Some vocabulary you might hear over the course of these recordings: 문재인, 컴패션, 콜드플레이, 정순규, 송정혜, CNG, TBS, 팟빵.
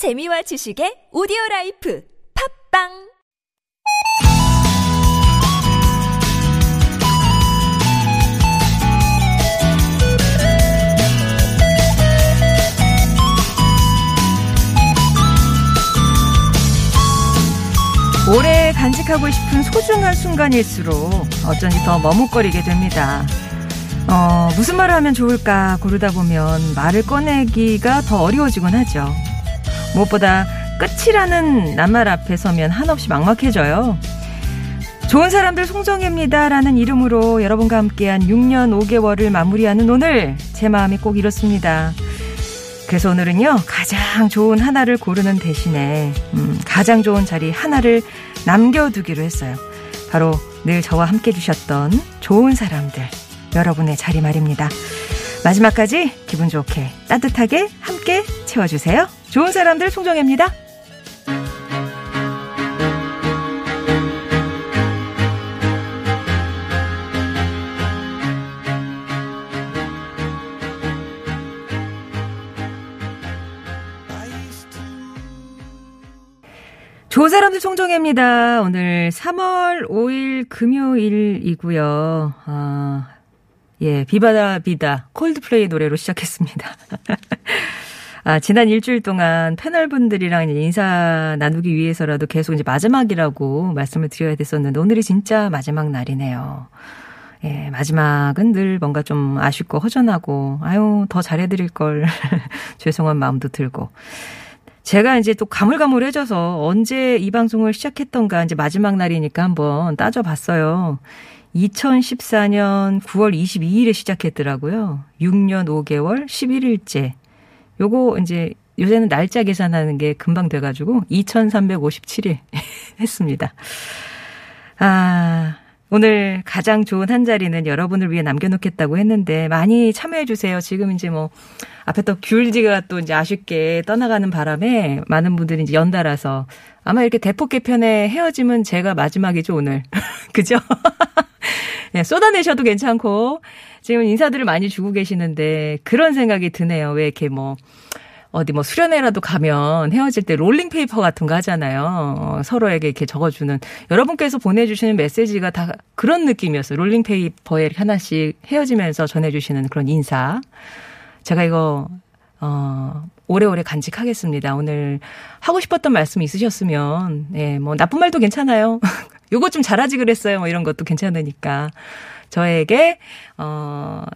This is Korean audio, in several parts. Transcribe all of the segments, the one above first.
재미와 지식의 오디오라이프 팟빵 오래 간직하고 싶은 소중한 순간일수록 어쩐지 더 머뭇거리게 됩니다. 무슨 말을 하면 좋을까 고르다 보면 말을 꺼내기가 더 어려워지곤 하죠. 무엇보다 끝이라는 낱말 앞에 서면 한없이 막막해져요. 좋은 사람들 송정혜입니다라는 이름으로 여러분과 함께한 6년 5개월을 마무리하는 오늘 제 마음이 꼭 이렇습니다. 그래서 오늘은요, 가장 좋은 하나를 고르는 대신에 가장 좋은 자리 하나를 남겨두기로 했어요. 바로 늘 저와 함께 해주셨던 좋은 사람들, 여러분의 자리 말입니다. 마지막까지 기분 좋게 따뜻하게 함께 채워주세요. 좋은 사람들 송정혜입니다. 2사람들 송정혜입니다. 오늘 3월 5일 금요일이고요. 비바다 콜드플레이 노래로 시작했습니다. 지난 일주일 동안 패널분들이랑 인사 나누기 위해서라도 계속 이제 마지막이라고 말씀을 드려야 됐었는데 오늘이 진짜 마지막 날이네요. 예, 마지막은 늘 뭔가 좀 아쉽고 허전하고 아유 더 잘해드릴 걸 죄송한 마음도 들고. 제가 이제 또 가물가물해져서 언제 이 방송을 시작했던가 이제 마지막 날이니까 한번 따져봤어요. 2014년 9월 22일에 시작했더라고요. 6년 5개월 11일째. 요거 이제 요새는 날짜 계산하는 게 금방 돼가지고 2357일 했습니다. 오늘 가장 좋은 한 자리는 여러분을 위해 남겨놓겠다고 했는데 많이 참여해주세요. 지금 이제 뭐 앞에 또 귤지가 또 이제 아쉽게 떠나가는 바람에 많은 분들이 이제 연달아서 아마 이렇게 대폭 개편에 헤어짐은 제가 마지막이죠, 오늘. 그죠? 네, 쏟아내셔도 괜찮고 지금 인사들을 많이 주고 계시는데 그런 생각이 드네요. 왜 이렇게 뭐. 어디 뭐 수련회라도 가면 헤어질 때 롤링페이퍼 같은 거 하잖아요. 서로에게 이렇게 적어주는. 여러분께서 보내주시는 메시지가 다 그런 느낌이었어요. 롤링페이퍼에 하나씩 헤어지면서 전해주시는 그런 인사. 제가 이거 오래오래 간직하겠습니다. 오늘 하고 싶었던 말씀 있으셨으면 예, 뭐 나쁜 말도 괜찮아요. 요거 좀 잘하지 그랬어요. 뭐 이런 것도 괜찮으니까. 저에게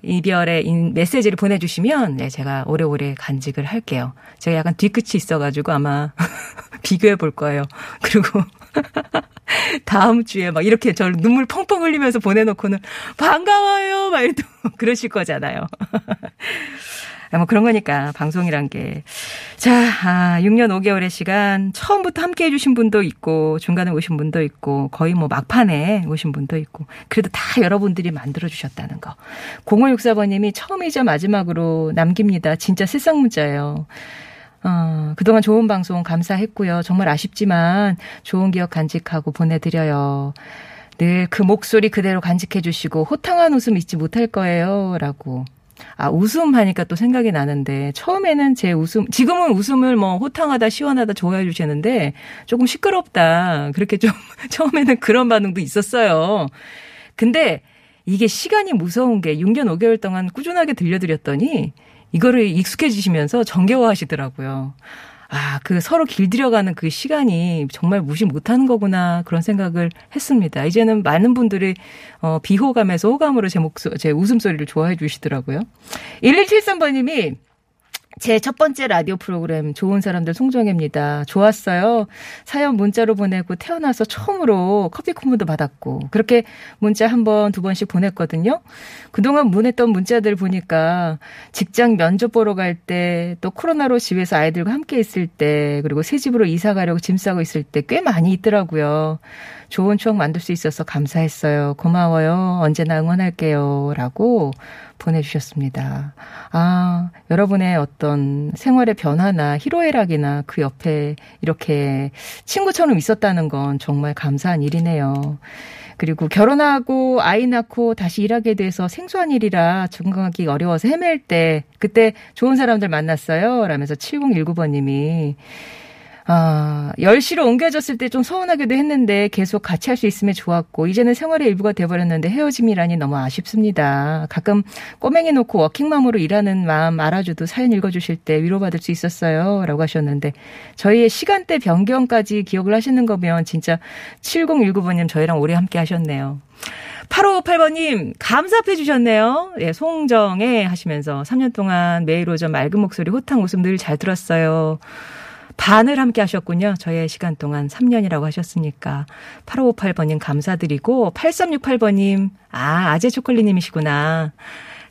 이별의 메시지를 보내주시면 네, 제가 오래오래 간직을 할게요. 제가 약간 뒤끝이 있어가지고 아마 비교해 볼 거예요. 그리고 다음 주에 막 이렇게 저 눈물 펑펑 흘리면서 보내놓고는 반가워요 막 이러고 그러실 거잖아요. 뭐 그런 거니까 방송이란 게. 자, 6년 5개월의 시간 처음부터 함께해 주신 분도 있고 중간에 오신 분도 있고 거의 뭐 막판에 오신 분도 있고 그래도 다 여러분들이 만들어주셨다는 거. 0564번님이 처음이자 마지막으로 남깁니다. 진짜 새싹 문자예요. 그동안 좋은 방송 감사했고요. 정말 아쉽지만 좋은 기억 간직하고 보내드려요. 늘 그 목소리 그대로 간직해 주시고 호탕한 웃음 잊지 못할 거예요. 라고. 웃음 하니까 또 생각이 나는데, 처음에는 제 웃음, 지금은 웃음을 뭐 호탕하다, 시원하다 좋아해 주시는데, 조금 시끄럽다. 그렇게 좀, 처음에는 그런 반응도 있었어요. 근데 이게 시간이 무서운 게 6년 5개월 동안 꾸준하게 들려드렸더니, 이거를 익숙해지시면서 정겨워 하시더라고요. 그 서로 길들여가는 그 시간이 정말 무시 못하는 거구나 그런 생각을 했습니다. 이제는 많은 분들이 비호감에서 호감으로 제 웃음소리를 좋아해 주시더라고요. 1173번님이 제 첫 번째 라디오 프로그램 좋은 사람들 송정혜입니다. 좋았어요. 사연 문자로 보내고 태어나서 처음으로 커피 쿠폰도 받았고 그렇게 문자 한 번, 두 번씩 보냈거든요. 그동안 보냈던 문자들 보니까 직장 면접 보러 갈 때 또 코로나로 집에서 아이들과 함께 있을 때 그리고 새 집으로 이사 가려고 짐 싸고 있을 때 꽤 많이 있더라고요. 좋은 추억 만들 수 있어서 감사했어요. 고마워요. 언제나 응원할게요. 라고 보내주셨습니다. 여러분의 어떤 생활의 변화나 희로애락이나 그 옆에 이렇게 친구처럼 있었다는 건 정말 감사한 일이네요. 그리고 결혼하고 아이 낳고 다시 일하게 돼서 생소한 일이라 적응하기 어려워서 헤맬 때 그때 좋은 사람들 만났어요. 라면서 7019번님이 아, 10시로 옮겨졌을 때 좀 서운하기도 했는데 계속 같이 할 수 있으면 좋았고 이제는 생활의 일부가 돼버렸는데 헤어짐이라니 너무 아쉽습니다. 가끔 꼬맹이 놓고 워킹맘으로 일하는 마음 알아줘도 사연 읽어주실 때 위로받을 수 있었어요. 라고 하셨는데 저희의 시간대 변경까지 기억을 하시는 거면 진짜 7019번님 저희랑 오래 함께 하셨네요. 8558번님 감사해 주셨네요. 예, 송정혜 하시면서 3년 동안 매일 오전 맑은 목소리 호탕 웃음 늘 잘 들었어요. 반을 함께 하셨군요. 저의 시간 동안 3년이라고 하셨으니까. 8558번님 감사드리고 8368번님 아 아재 초콜릿님이시구나.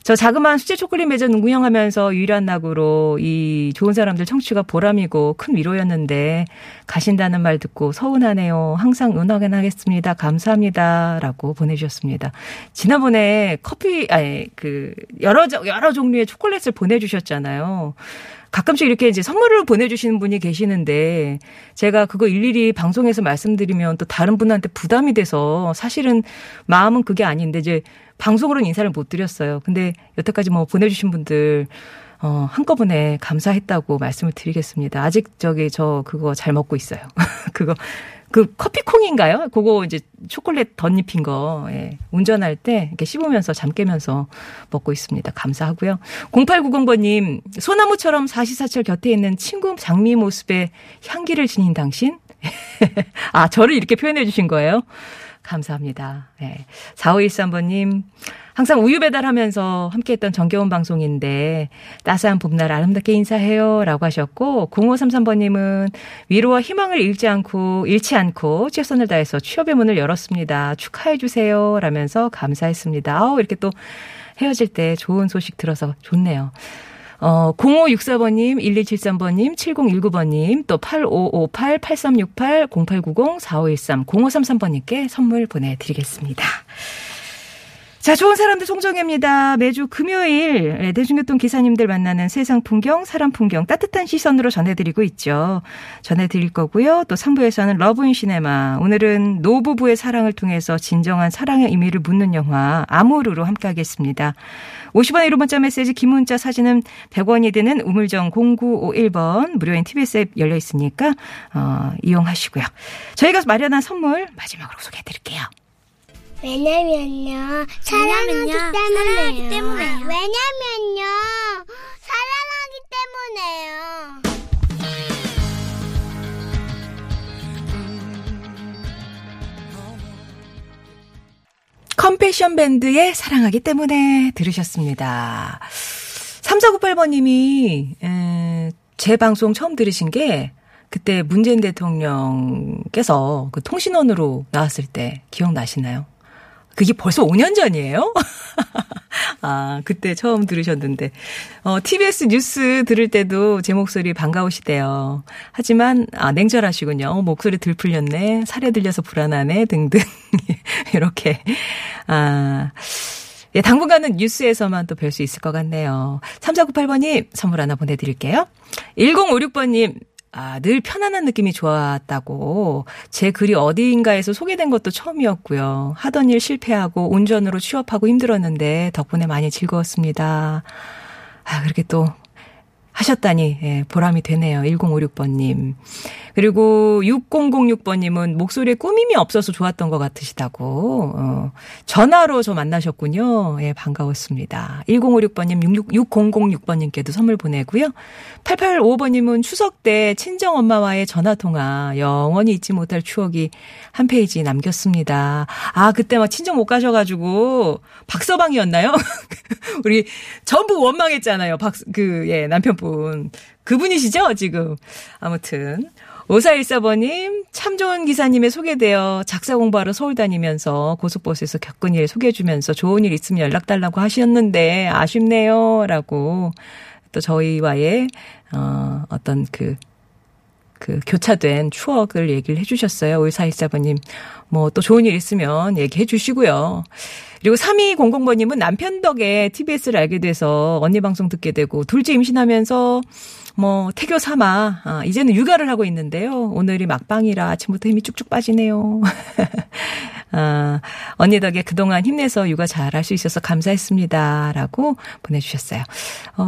저 자그마한 수제 초콜릿 매점 운영하면서 유일한 낙으로 이 좋은 사람들 청취가 보람이고 큰 위로였는데 가신다는 말 듣고 서운하네요. 항상 응원하겠습니다. 감사합니다. 라고 보내주셨습니다. 지난번에 커피 아니 그 여러 종류의 초콜릿을 보내주셨잖아요. 가끔씩 이렇게 이제 선물을 보내주시는 분이 계시는데 제가 그거 일일이 방송에서 말씀드리면 또 다른 분한테 부담이 돼서 사실은 마음은 그게 아닌데 이제 방송으로는 인사를 못 드렸어요. 근데 여태까지 뭐 보내주신 분들 한꺼번에 감사했다고 말씀을 드리겠습니다. 아직 저 그거 잘 먹고 있어요. 그거 그 커피콩인가요? 그거 이제 초콜릿 덧입힌 거 예. 운전할 때 이렇게 씹으면서 잠 깨면서 먹고 있습니다. 감사하고요. 0890번님 소나무처럼 사시사철 곁에 있는 친구 장미 모습에 향기를 지닌 당신? 아 저를 이렇게 표현해 주신 거예요? 감사합니다. 네. 4513번님 항상 우유 배달하면서 함께했던 정겨운 방송인데 따스한 봄날 아름답게 인사해요 라고 하셨고 0533번님은 위로와 희망을 잃지 않고 최선을 다해서 취업의 문을 열었습니다. 축하해 주세요 라면서 감사했습니다. 아우 이렇게 또 헤어질 때 좋은 소식 들어서 좋네요. 0564번님, 1273번님, 7019번님, 또 8558, 8368, 0890, 4513, 0533번님께 선물 보내드리겠습니다. 자, 좋은 사람들 송정혜입니다. 매주 금요일 대중교통 기사님들 만나는 세상 풍경, 사람 풍경 따뜻한 시선으로 전해드리고 있죠. 전해드릴 거고요. 또 3부에서는 러브인시네마. 오늘은 노부부의 사랑을 통해서 진정한 사랑의 의미를 묻는 영화 아모르로 함께하겠습니다. 50원의 1호 문자 메시지 긴 문자 사진은 100원이 드는 우물정 0951번 무료인 TBS 앱 열려 있으니까 이용하시고요. 저희가 마련한 선물 마지막으로 소개해드릴게요. 왜냐면요. 사랑하기 때문에요. 왜냐면요. 사랑하기 때문에요. 컴패션 밴드의 사랑하기 때문에 들으셨습니다. 3498번님이 제 방송 처음 들으신 게 그때 문재인 대통령께서 그 통신원으로 나왔을 때 기억나시나요? 그게 벌써 5년 전이에요? 아, 그때 처음 들으셨는데. TBS 뉴스 들을 때도 제 목소리 반가우시대요. 하지만, 아, 냉철하시군요. 목소리 덜 풀렸네. 사례 들려서 불안하네. 등등. 이렇게. 아. 예, 당분간은 뉴스에서만 또 뵐 수 있을 것 같네요. 3498번님, 선물 하나 보내드릴게요. 1056번님. 아, 늘 편안한 느낌이 좋았다고 제 글이 어디인가에서 소개된 것도 처음이었고요. 하던 일 실패하고 운전으로 취업하고 힘들었는데 덕분에 많이 즐거웠습니다. 아, 그렇게 또 하셨다니 예, 보람이 되네요. 1056번님. 그리고 6006번님은 목소리에 꾸밈이 없어서 좋았던 것 같으시다고 전화로 저 만나셨군요. 예, 반가웠습니다. 1056번님, 6006번님께도 선물 보내고요. 8855번님은 추석 때 친정엄마와의 전화통화 영원히 잊지 못할 추억이 한 페이지 남겼습니다. 아 그때 막 친정 못 가셔가지고 박서방이었나요? 우리 전부 원망했잖아요. 예, 남편분. 그분이시죠 지금. 아무튼 5414번님 참 좋은 기사님에 소개되어 작사 공부하러 서울 다니면서 고속버스에서 겪은 일 소개해주면서 좋은 일 있으면 연락달라고 하셨는데 아쉽네요 라고 또 저희와의 어떤 그 교차된 추억을 얘기를 해주셨어요. 5414번님 뭐 또 좋은 일 있으면 얘기해 주시고요. 그리고 3200번님은 남편 덕에 TBS를 알게 돼서 언니 방송 듣게 되고 둘째 임신하면서 뭐 태교 삼아 이제는 육아를 하고 있는데요. 오늘이 막방이라 아침부터 힘이 쭉쭉 빠지네요. 언니 덕에 그동안 힘내서 육아 잘할 수 있어서 감사했습니다라고 보내주셨어요.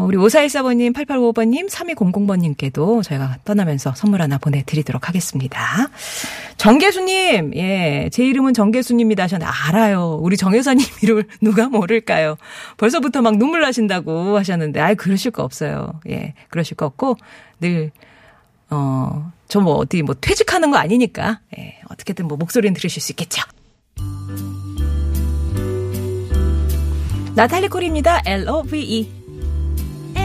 우리 5414번님, 8855번님, 3200번님께도 저희가 떠나면서 선물 하나 보내드리도록 하겠습니다. 정계수님, 예, 제 이름은 정계수님입니다 하셨는데 알아요. 우리 정 여사님 이름을 누가 모를까요? 벌써부터 막 눈물 나신다고 하셨는데 아이 그러실 거 없어요. 예, 그러실 거 없고 늘 저 뭐 어디 뭐 퇴직하는 거 아니니까 예, 어떻게든 뭐 목소리는 들으실 수 있겠죠. 나탈리 콜입니다. L-O-V-E. L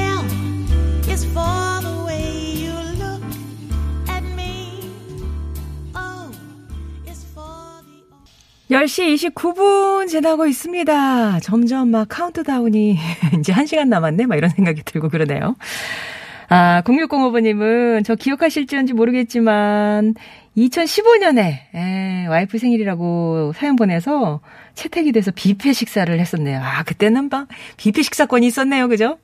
is for the way you look at me. O is for the... 10시 29분 지나고 있습니다. 점점 막 카운트다운이 이제 1시간 남았네 막 이런 생각이 들고 그러네요. 아, 0605번님은 저 기억하실지 모르겠지만 2015년에 와이프 생일이라고 사연 보내서 채택이 돼서 뷔페 식사를 했었네요. 아, 그때는 막 뷔페 식사권이 있었네요. 그죠?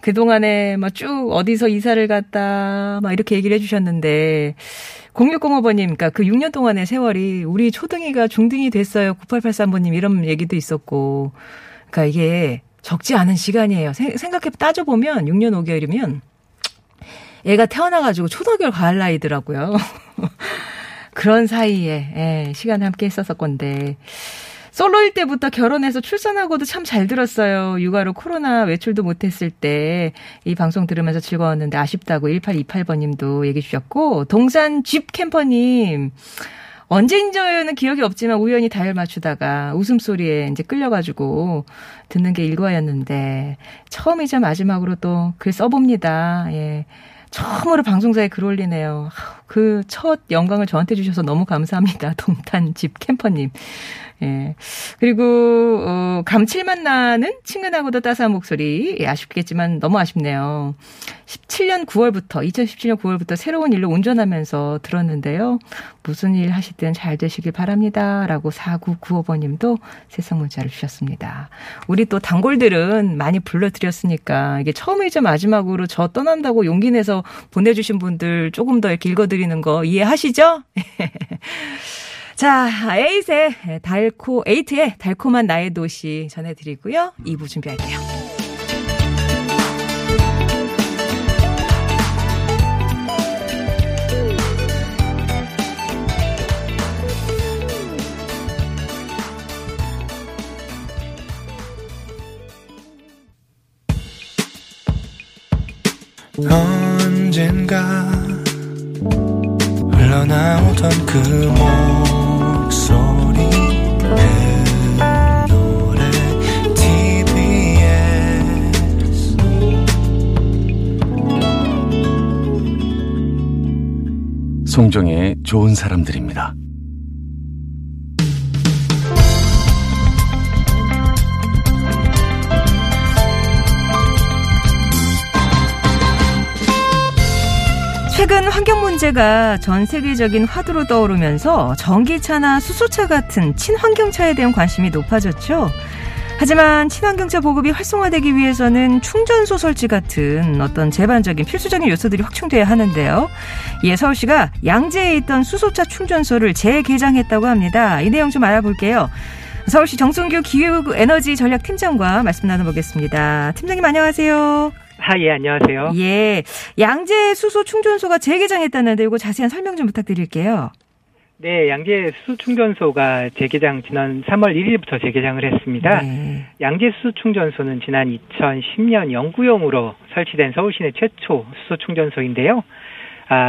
그동안에 막 쭉 어디서 이사를 갔다 막 이렇게 얘기를 해 주셨는데 0605번님, 그러니까 그 6년 동안의 세월이 우리 초등이가 중등이 됐어요. 9883번님 이런 얘기도 있었고. 그러니까 이게 적지 않은 시간이에요. 생각해 따져보면 6년 5개월이면 애가 태어나가지고 초등학교를 갈 나이더라고요. 그런 사이에 예, 시간을 함께 했었을 건데 솔로일 때부터 결혼해서 출산하고도 참 잘 들었어요. 육아로 코로나 외출도 못했을 때 이 방송 들으면서 즐거웠는데 아쉽다고 1828번님도 얘기해 주셨고 동산 집 캠퍼님 언제인지는 기억이 없지만 우연히 다혈 맞추다가 웃음소리에 이제 끌려가지고 듣는 게 일과였는데 처음이자 마지막으로 또 글 써봅니다. 예. 처음으로 방송사에 글 올리네요. 그 첫 영광을 저한테 주셔서 너무 감사합니다. 동탄집 캠퍼님. 예. 그리고, 감칠맛 나는 친근하고도 따스한 목소리. 예, 아쉽겠지만 너무 아쉽네요. 2017년 9월부터 새로운 일로 운전하면서 들었는데요. 무슨 일 하시든 잘 되시길 바랍니다. 라고 4995번님도 세상 문자를 주셨습니다. 우리 또 단골들은 많이 불러드렸으니까 이게 처음이자 마지막으로 저 떠난다고 용기 내서 보내주신 분들 조금 더 이렇게 읽어드리는 거 이해하시죠? 자, 에이트의 달콤한 나의 도시 전해드리고요. 2부 준비할게요. 언젠가 흘러나오던 그 노래 TBS 송정혜의 좋은 사람들입니다. 최근 환경 문제가 전 세계적인 화두로 떠오르면서 전기차나 수소차 같은 친환경차에 대한 관심이 높아졌죠. 하지만 친환경차 보급이 활성화되기 위해서는 충전소 설치 같은 어떤 제반적인 필수적인 요소들이 확충돼야 하는데요. 이에 서울시가 양재에 있던 수소차 충전소를 재개장했다고 합니다. 이 내용 좀 알아볼게요. 서울시 정순규 기후에너지 전략팀장과 말씀 나눠보겠습니다. 팀장님 안녕하세요. 아, 예, 안녕하세요. 예. 양재 수소 충전소가 재개장했다는데 이거 자세한 설명 좀 부탁드릴게요. 네, 양재 수소 충전소가 재개장 지난 3월 1일부터 재개장을 했습니다. 네. 양재 수소 충전소는 지난 2010년 연구용으로 설치된 서울시 내 최초 수소 충전소인데요.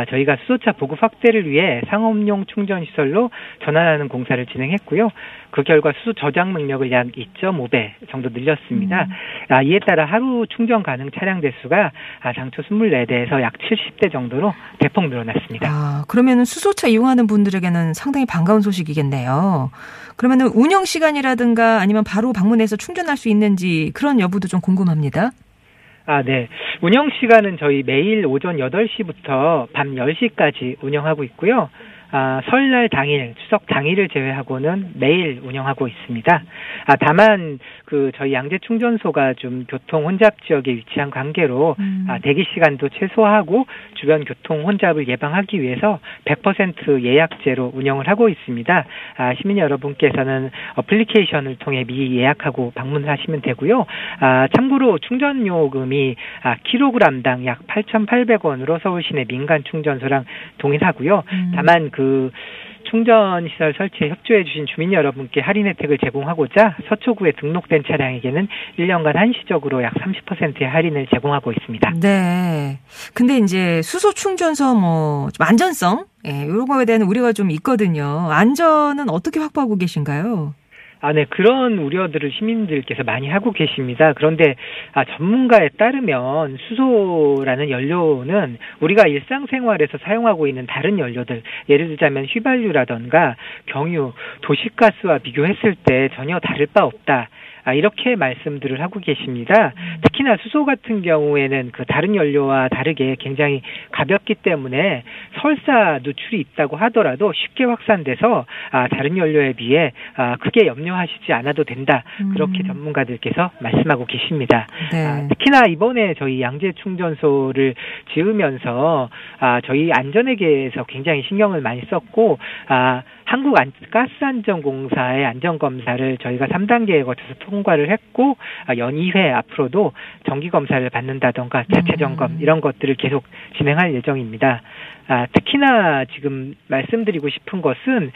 저희가 수소차 보급 확대를 위해 상업용 충전 시설로 전환하는 공사를 진행했고요. 그 결과 수소 저장 능력을 약 2.5배 정도 늘렸습니다. 이에 따라 하루 충전 가능 차량 대수가 당초 24대에서 약 70대 정도로 대폭 늘어났습니다. 그러면은 수소차 이용하는 분들에게는 상당히 반가운 소식이겠네요. 그러면은 운영 시간이라든가 아니면 바로 방문해서 충전할 수 있는지 그런 여부도 좀 궁금합니다. 네. 운영 시간은 저희 매일 오전 8시부터 밤 10시까지 운영하고 있고요. 설날 당일, 추석 당일을 제외하고는 매일 운영하고 있습니다. 다만 저희 양재 충전소가 좀 교통 혼잡 지역에 위치한 관계로 대기 시간도 최소화하고 주변 교통 혼잡을 예방하기 위해서 100% 예약제로 운영을 하고 있습니다. 시민 여러분께서는 어플리케이션을 통해 미리 예약하고 방문을 하시면 되고요. 참고로 충전 요금이 킬로그램당 약 8,800원으로 서울 시내 민간 충전소랑 동일하고요. 다만 그 충전시설 설치에 협조해 주신 주민 여러분께 할인 혜택을 제공하고자 서초구에 등록된 차량에게는 1년간 한시적으로 약 30%의 할인을 제공하고 있습니다. 네. 근데 이제 수소 충전소 좀 안전성? 예, 이런 거에 대한 우려가 좀 있거든요. 안전은 어떻게 확보하고 계신가요? 네, 그런 우려들을 시민들께서 많이 하고 계십니다. 그런데 전문가에 따르면 수소라는 연료는 우리가 일상생활에서 사용하고 있는 다른 연료들, 예를 들자면 휘발유라던가 경유, 도시가스와 비교했을 때 전혀 다를 바 없다. 이렇게 말씀들을 하고 계십니다. 특히나 수소 같은 경우에는 그 다른 연료와 다르게 굉장히 가볍기 때문에 설사 누출이 있다고 하더라도 쉽게 확산돼서 다른 연료에 비해 크게 염려하시지 않아도 된다. 그렇게 전문가들께서 말씀하고 계십니다. 네. 특히나 이번에 저희 양재 충전소를 지으면서 저희 안전에 대해서 굉장히 신경을 많이 썼고 한국가스안전공사의 안전검사를 저희가 3단계에 거쳐서 통과를 했고 연 2회 앞으로도 정기검사를 받는다던가 자체점검 이런 것들을 계속 진행할 예정입니다. 특히나 지금 말씀드리고 싶은 것은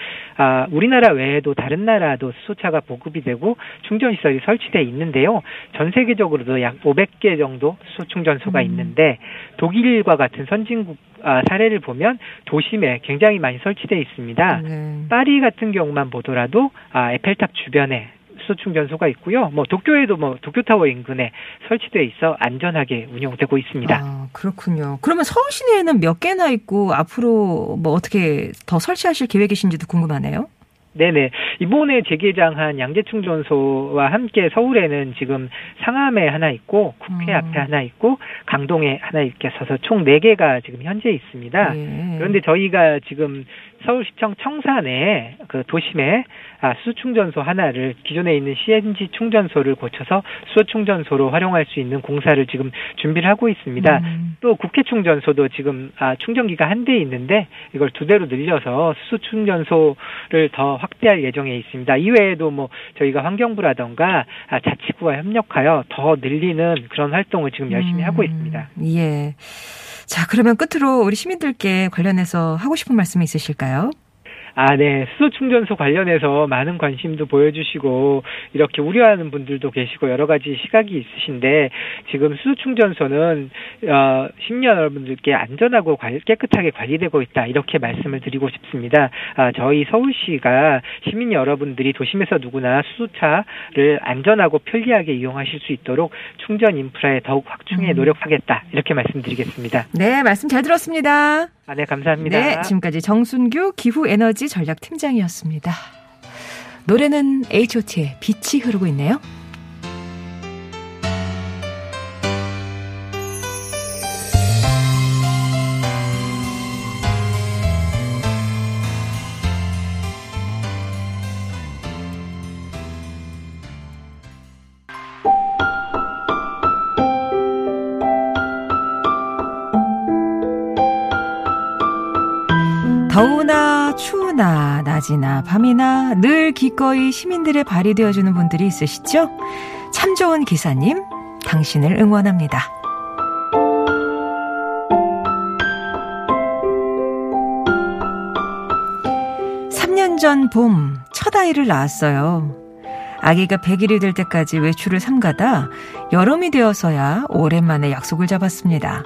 우리나라 외에도 다른 나라도 수소차가 보급이 되고 충전시설이 설치되어 있는데요. 전 세계적으로도 약 500개 정도 수소충전소가 있는데 독일과 같은 선진국 사례를 보면 도심에 굉장히 많이 설치되어 있습니다. 파리 같은 경우만 보더라도 에펠탑 주변에 수소 충전소가 있고요. 도쿄에도 도쿄타워 인근에 설치돼 있어 안전하게 운영되고 있습니다. 그렇군요. 그러면 서울 시내에는 몇 개나 있고 앞으로 어떻게 더 설치하실 계획이신지도 궁금하네요. 네네. 이번에 재개장한 양재충전소와 함께 서울에는 지금 상암에 하나 있고 국회 앞에 하나 있고 강동에 하나 이렇게 서서 총 4개가 지금 현재 있습니다. 예. 그런데 저희가 지금 서울시청 청산에 그 도심에 수소충전소 하나를 기존에 있는 CNG 충전소를 고쳐서 수소충전소로 활용할 수 있는 공사를 지금 준비를 하고 있습니다. 또 국회 충전소도 지금 충전기가 한 대 있는데 이걸 2대로 늘려서 수소충전소를 더 확대할 예정에 있습니다. 이외에도 저희가 환경부라던가 자치구와 협력하여 더 늘리는 그런 활동을 지금 열심히 하고 있습니다. 예. 자, 그러면 끝으로 우리 시민들께 관련해서 하고 싶은 말씀이 있으실까요? 네. 수소 충전소 관련해서 많은 관심도 보여주시고 이렇게 우려하는 분들도 계시고 여러 가지 시각이 있으신데 지금 수소 충전소는 시민 여러분들께 안전하고 깨끗하게 관리되고 있다. 이렇게 말씀을 드리고 싶습니다. 저희 서울시가 시민 여러분들이 도심에서 누구나 수소차를 안전하고 편리하게 이용하실 수 있도록 충전 인프라에 더욱 확충해 노력하겠다. 이렇게 말씀드리겠습니다. 네. 말씀 잘 들었습니다. 네. 감사합니다. 네. 지금까지 정순규 기후에너지 전략팀장이었습니다. 노래는 H.O.T의 빛이 흐르고 있네요. 더우나 추우나 낮이나 밤이나 늘 기꺼이 시민들의 발이 되어주는 분들이 있으시죠? 참 좋은 기사님, 당신을 응원합니다. 전 봄 첫 아이를 낳았어요. 아기가 100일이 될 때까지 외출을 삼가다 여름이 되어서야 오랜만에 약속을 잡았습니다.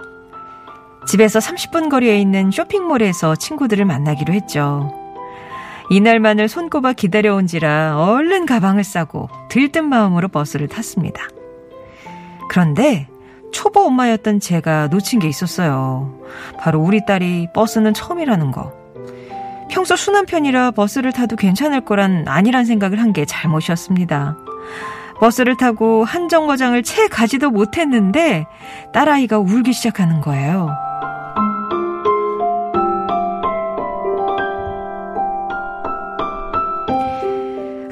집에서 30분 거리에 있는 쇼핑몰에서 친구들을 만나기로 했죠. 이날만을 손꼽아 기다려온지라 얼른 가방을 싸고 들뜬 마음으로 버스를 탔습니다. 그런데 초보 엄마였던 제가 놓친 게 있었어요. 바로 우리 딸이 버스는 처음이라는 거. 평소 순한 편이라 버스를 타도 괜찮을 거란 아니란 생각을 한 게 잘못이었습니다. 버스를 타고 한 정거장을 채 가지도 못했는데 딸아이가 울기 시작하는 거예요.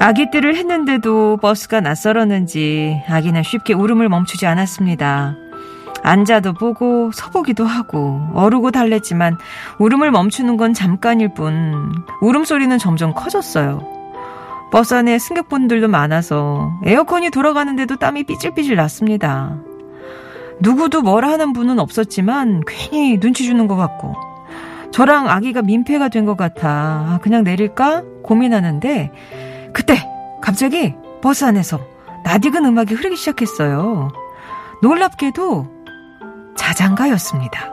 아기띠를 했는데도 버스가 낯설었는지 아기는 쉽게 울음을 멈추지 않았습니다. 앉아도 보고 서보기도 하고 어르고 달랬지만 울음을 멈추는 건 잠깐일 뿐 울음소리는 점점 커졌어요. 버스 안에 승객분들도 많아서 에어컨이 돌아가는데도 땀이 삐질삐질 났습니다. 누구도 뭐라 하는 분은 없었지만 괜히 눈치 주는 것 같고 저랑 아기가 민폐가 된 것 같아 그냥 내릴까 고민하는데 그때 갑자기 버스 안에서 낯익은 음악이 흐르기 시작했어요. 놀랍게도 자장가였습니다.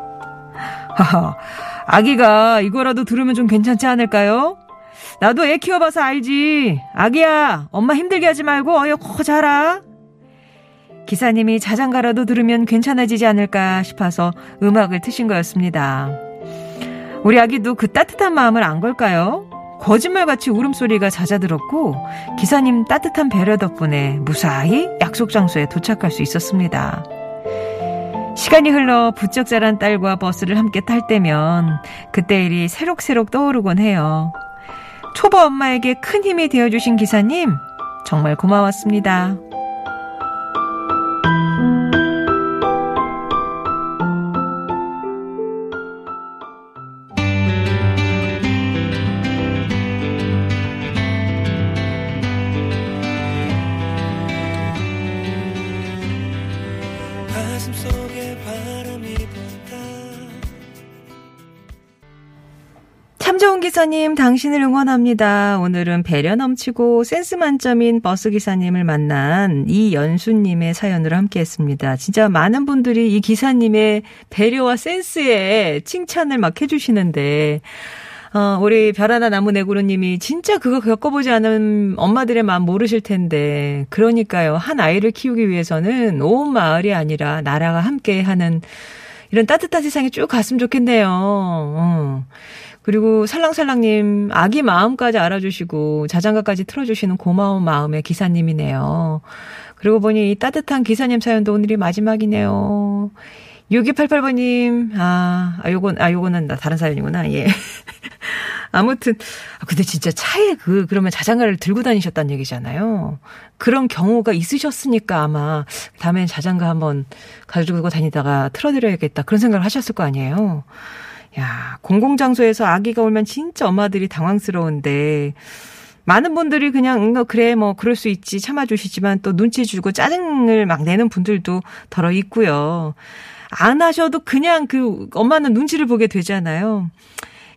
아기가 이거라도 들으면 좀 괜찮지 않을까요? 나도 애 키워봐서 알지. 아기야, 엄마 힘들게 하지 말고 어여 커 자라. 기사님이 자장가라도 들으면 괜찮아지지 않을까 싶어서 음악을 트신 거였습니다. 우리 아기도 그 따뜻한 마음을 안 걸까요? 거짓말같이 울음소리가 잦아들었고 기사님 따뜻한 배려 덕분에 무사히 약속 장소에 도착할 수 있었습니다. 시간이 흘러 부쩍 자란 딸과 버스를 함께 탈 때면 그때 일이 새록새록 떠오르곤 해요. 초보 엄마에게 큰 힘이 되어주신 기사님 정말 고마웠습니다. 기사님 당신을 응원합니다. 오늘은 배려 넘치고 센스 만점인 버스 기사님을 만난 이연수님의 사연으로 함께했습니다. 진짜 많은 분들이 이 기사님의 배려와 센스에 칭찬을 막 해주시는데 우리 별하나 나무네구루님이 진짜 그거 겪어보지 않은 엄마들의 마음 모르실 텐데 그러니까요. 한 아이를 키우기 위해서는 온 마을이 아니라 나라가 함께하는 이런 따뜻한 세상에 쭉 갔으면 좋겠네요. 그리고 살랑살랑님 아기 마음까지 알아주시고 자장가까지 틀어주시는 고마운 마음의 기사님이네요. 그러고 보니 이 따뜻한 기사님 사연도 오늘이 마지막이네요. 6288번님 요거는 다른 사연이구나. 예. 아무튼 근데 진짜 차에 그러면 자장가를 들고 다니셨다는 얘기잖아요. 그런 경우가 있으셨으니까 아마 다음엔 자장가 한번 가지고 다니다가 틀어드려야겠다 그런 생각을 하셨을 거 아니에요. 야, 공공장소에서 아기가 울면 진짜 엄마들이 당황스러운데 많은 분들이 그냥 그래 뭐 그럴 수 있지 참아주시지만 또 눈치 주고 짜증을 막 내는 분들도 더러 있고요. 안 하셔도 그냥 그 엄마는 눈치를 보게 되잖아요.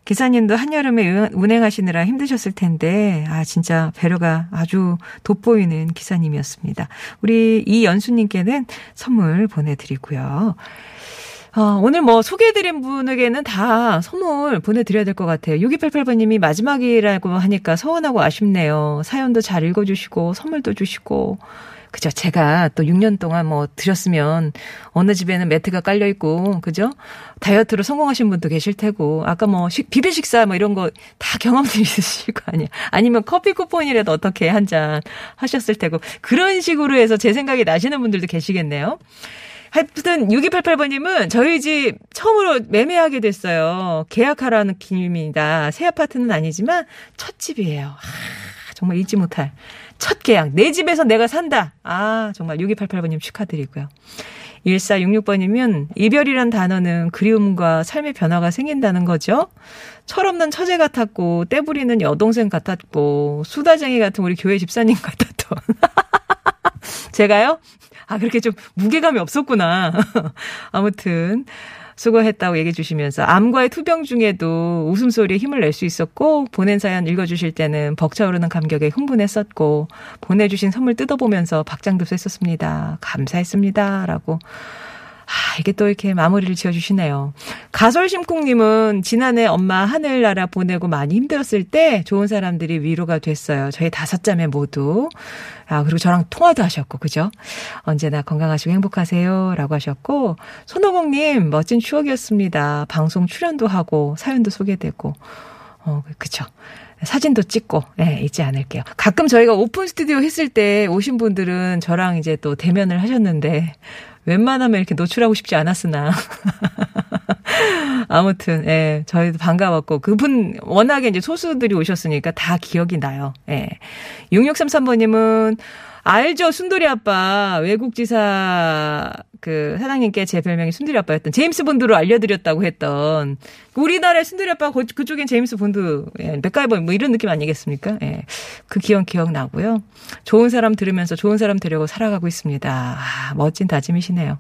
기사님도 한여름에 운행하시느라 힘드셨을 텐데 진짜 배려가 아주 돋보이는 기사님이었습니다. 우리 이연수님께는 선물 보내드리고요. 오늘 뭐 소개해드린 분에게는 다 선물 보내드려야 될 것 같아요. 6288번님이 마지막이라고 하니까 서운하고 아쉽네요. 사연도 잘 읽어주시고 선물도 주시고 그죠? 제가 또 6년 동안 뭐 드렸으면 어느 집에는 매트가 깔려있고 그죠? 다이어트로 성공하신 분도 계실 테고 아까 뭐 비빔 식사 뭐 이런 거 다 경험도 있으실 거 아니에요. 아니면 커피 쿠폰이라도 어떻게 한 잔 하셨을 테고 그런 식으로 해서 제 생각이 나시는 분들도 계시겠네요. 하여튼 6288번님은 저희 집 처음으로 매매하게 됐어요. 계약하라는 기념입니다. 새 아파트는 아니지만 첫 집이에요. 정말 잊지 못할 첫 계약. 내 집에서 내가 산다. 정말 6288번님 축하드리고요. 1466번이면 이별이란 단어는 그리움과 삶의 변화가 생긴다는 거죠. 철없는 처제 같았고 떼부리는 여동생 같았고 수다쟁이 같은 우리 교회 집사님 같았던 제가요? 그렇게 좀 무게감이 없었구나. 아무튼 수고했다고 얘기해 주시면서 암과의 투병 중에도 웃음소리에 힘을 낼 수 있었고 보낸 사연 읽어주실 때는 벅차오르는 감격에 흥분했었고 보내주신 선물 뜯어보면서 박장도 쐈었습니다. 감사했습니다. 라고 이게 또 이렇게 마무리를 지어주시네요. 가설심쿵님은 지난해 엄마 하늘나라 보내고 많이 힘들었을 때 좋은 사람들이 위로가 됐어요. 저희 5자매 모두. 그리고 저랑 통화도 하셨고 그죠? 언제나 건강하시고 행복하세요 라고 하셨고 손호공님 멋진 추억이었습니다. 방송 출연도 하고 사연도 소개되고 그쵸. 사진도 찍고, 잊지 않을게요. 가끔 저희가 오픈 스튜디오 했을 때 오신 분들은 저랑 이제 또 대면을 하셨는데, 웬만하면 이렇게 노출하고 싶지 않았으나. 아무튼, 저희도 반가웠고, 그분, 워낙에 이제 소수들이 오셨으니까 다 기억이 나요. 6633번님은, 알죠. 순돌이 아빠. 외국지사 그 사장님께 제 별명이 순돌이 아빠였던 제임스 본드로 알려드렸다고 했던 우리나라의 순돌이 아빠 그쪽엔 제임스 본드, 예, 맥가이버 뭐 이런 느낌 아니겠습니까? 예. 그 기억나고요. 좋은 사람 들으면서 좋은 사람 되려고 살아가고 있습니다. 아, 멋진 다짐이시네요.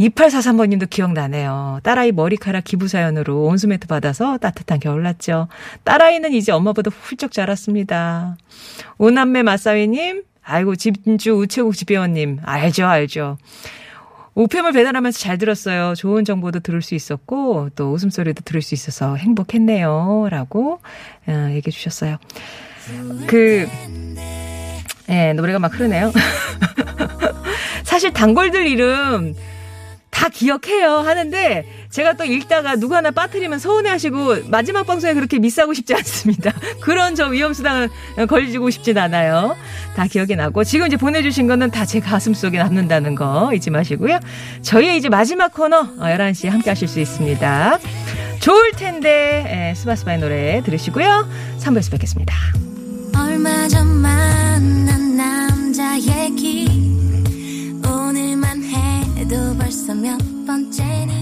2843번님도 기억나네요. 딸아이 머리카락 기부사연으로 온수매트 받아서 따뜻한 겨울났죠. 딸아이는 이제 엄마보다 훌쩍 자랐습니다. 오남매 마사위님, 아이고 진주 우체국 지배원님, 알죠. 우편물 배달하면서 잘 들었어요. 좋은 정보도 들을 수 있었고 또 웃음소리도 들을 수 있어서 행복했네요. 라고 얘기해 주셨어요. 노래가 막 흐르네요. 사실 단골들 이름 다 기억해요 하는데 제가 또 읽다가 누구 하나 빠뜨리면 서운해하시고 마지막 방송에 그렇게 미싸고 싶지 않습니다. 그런 저 위험수당은 걸리고 싶진 않아요. 다 기억이 나고 지금 이제 보내주신 거는 다 제 가슴 속에 남는다는 거 잊지 마시고요. 저희의 이제 마지막 코너 11시에 함께 하실 수 있습니다. 좋을 텐데 스바스바의 노래 들으시고요. 3부에서 뵙겠습니다. 얼마 전 만난 남자 얘기 오늘만 해도 벌써 몇 번째니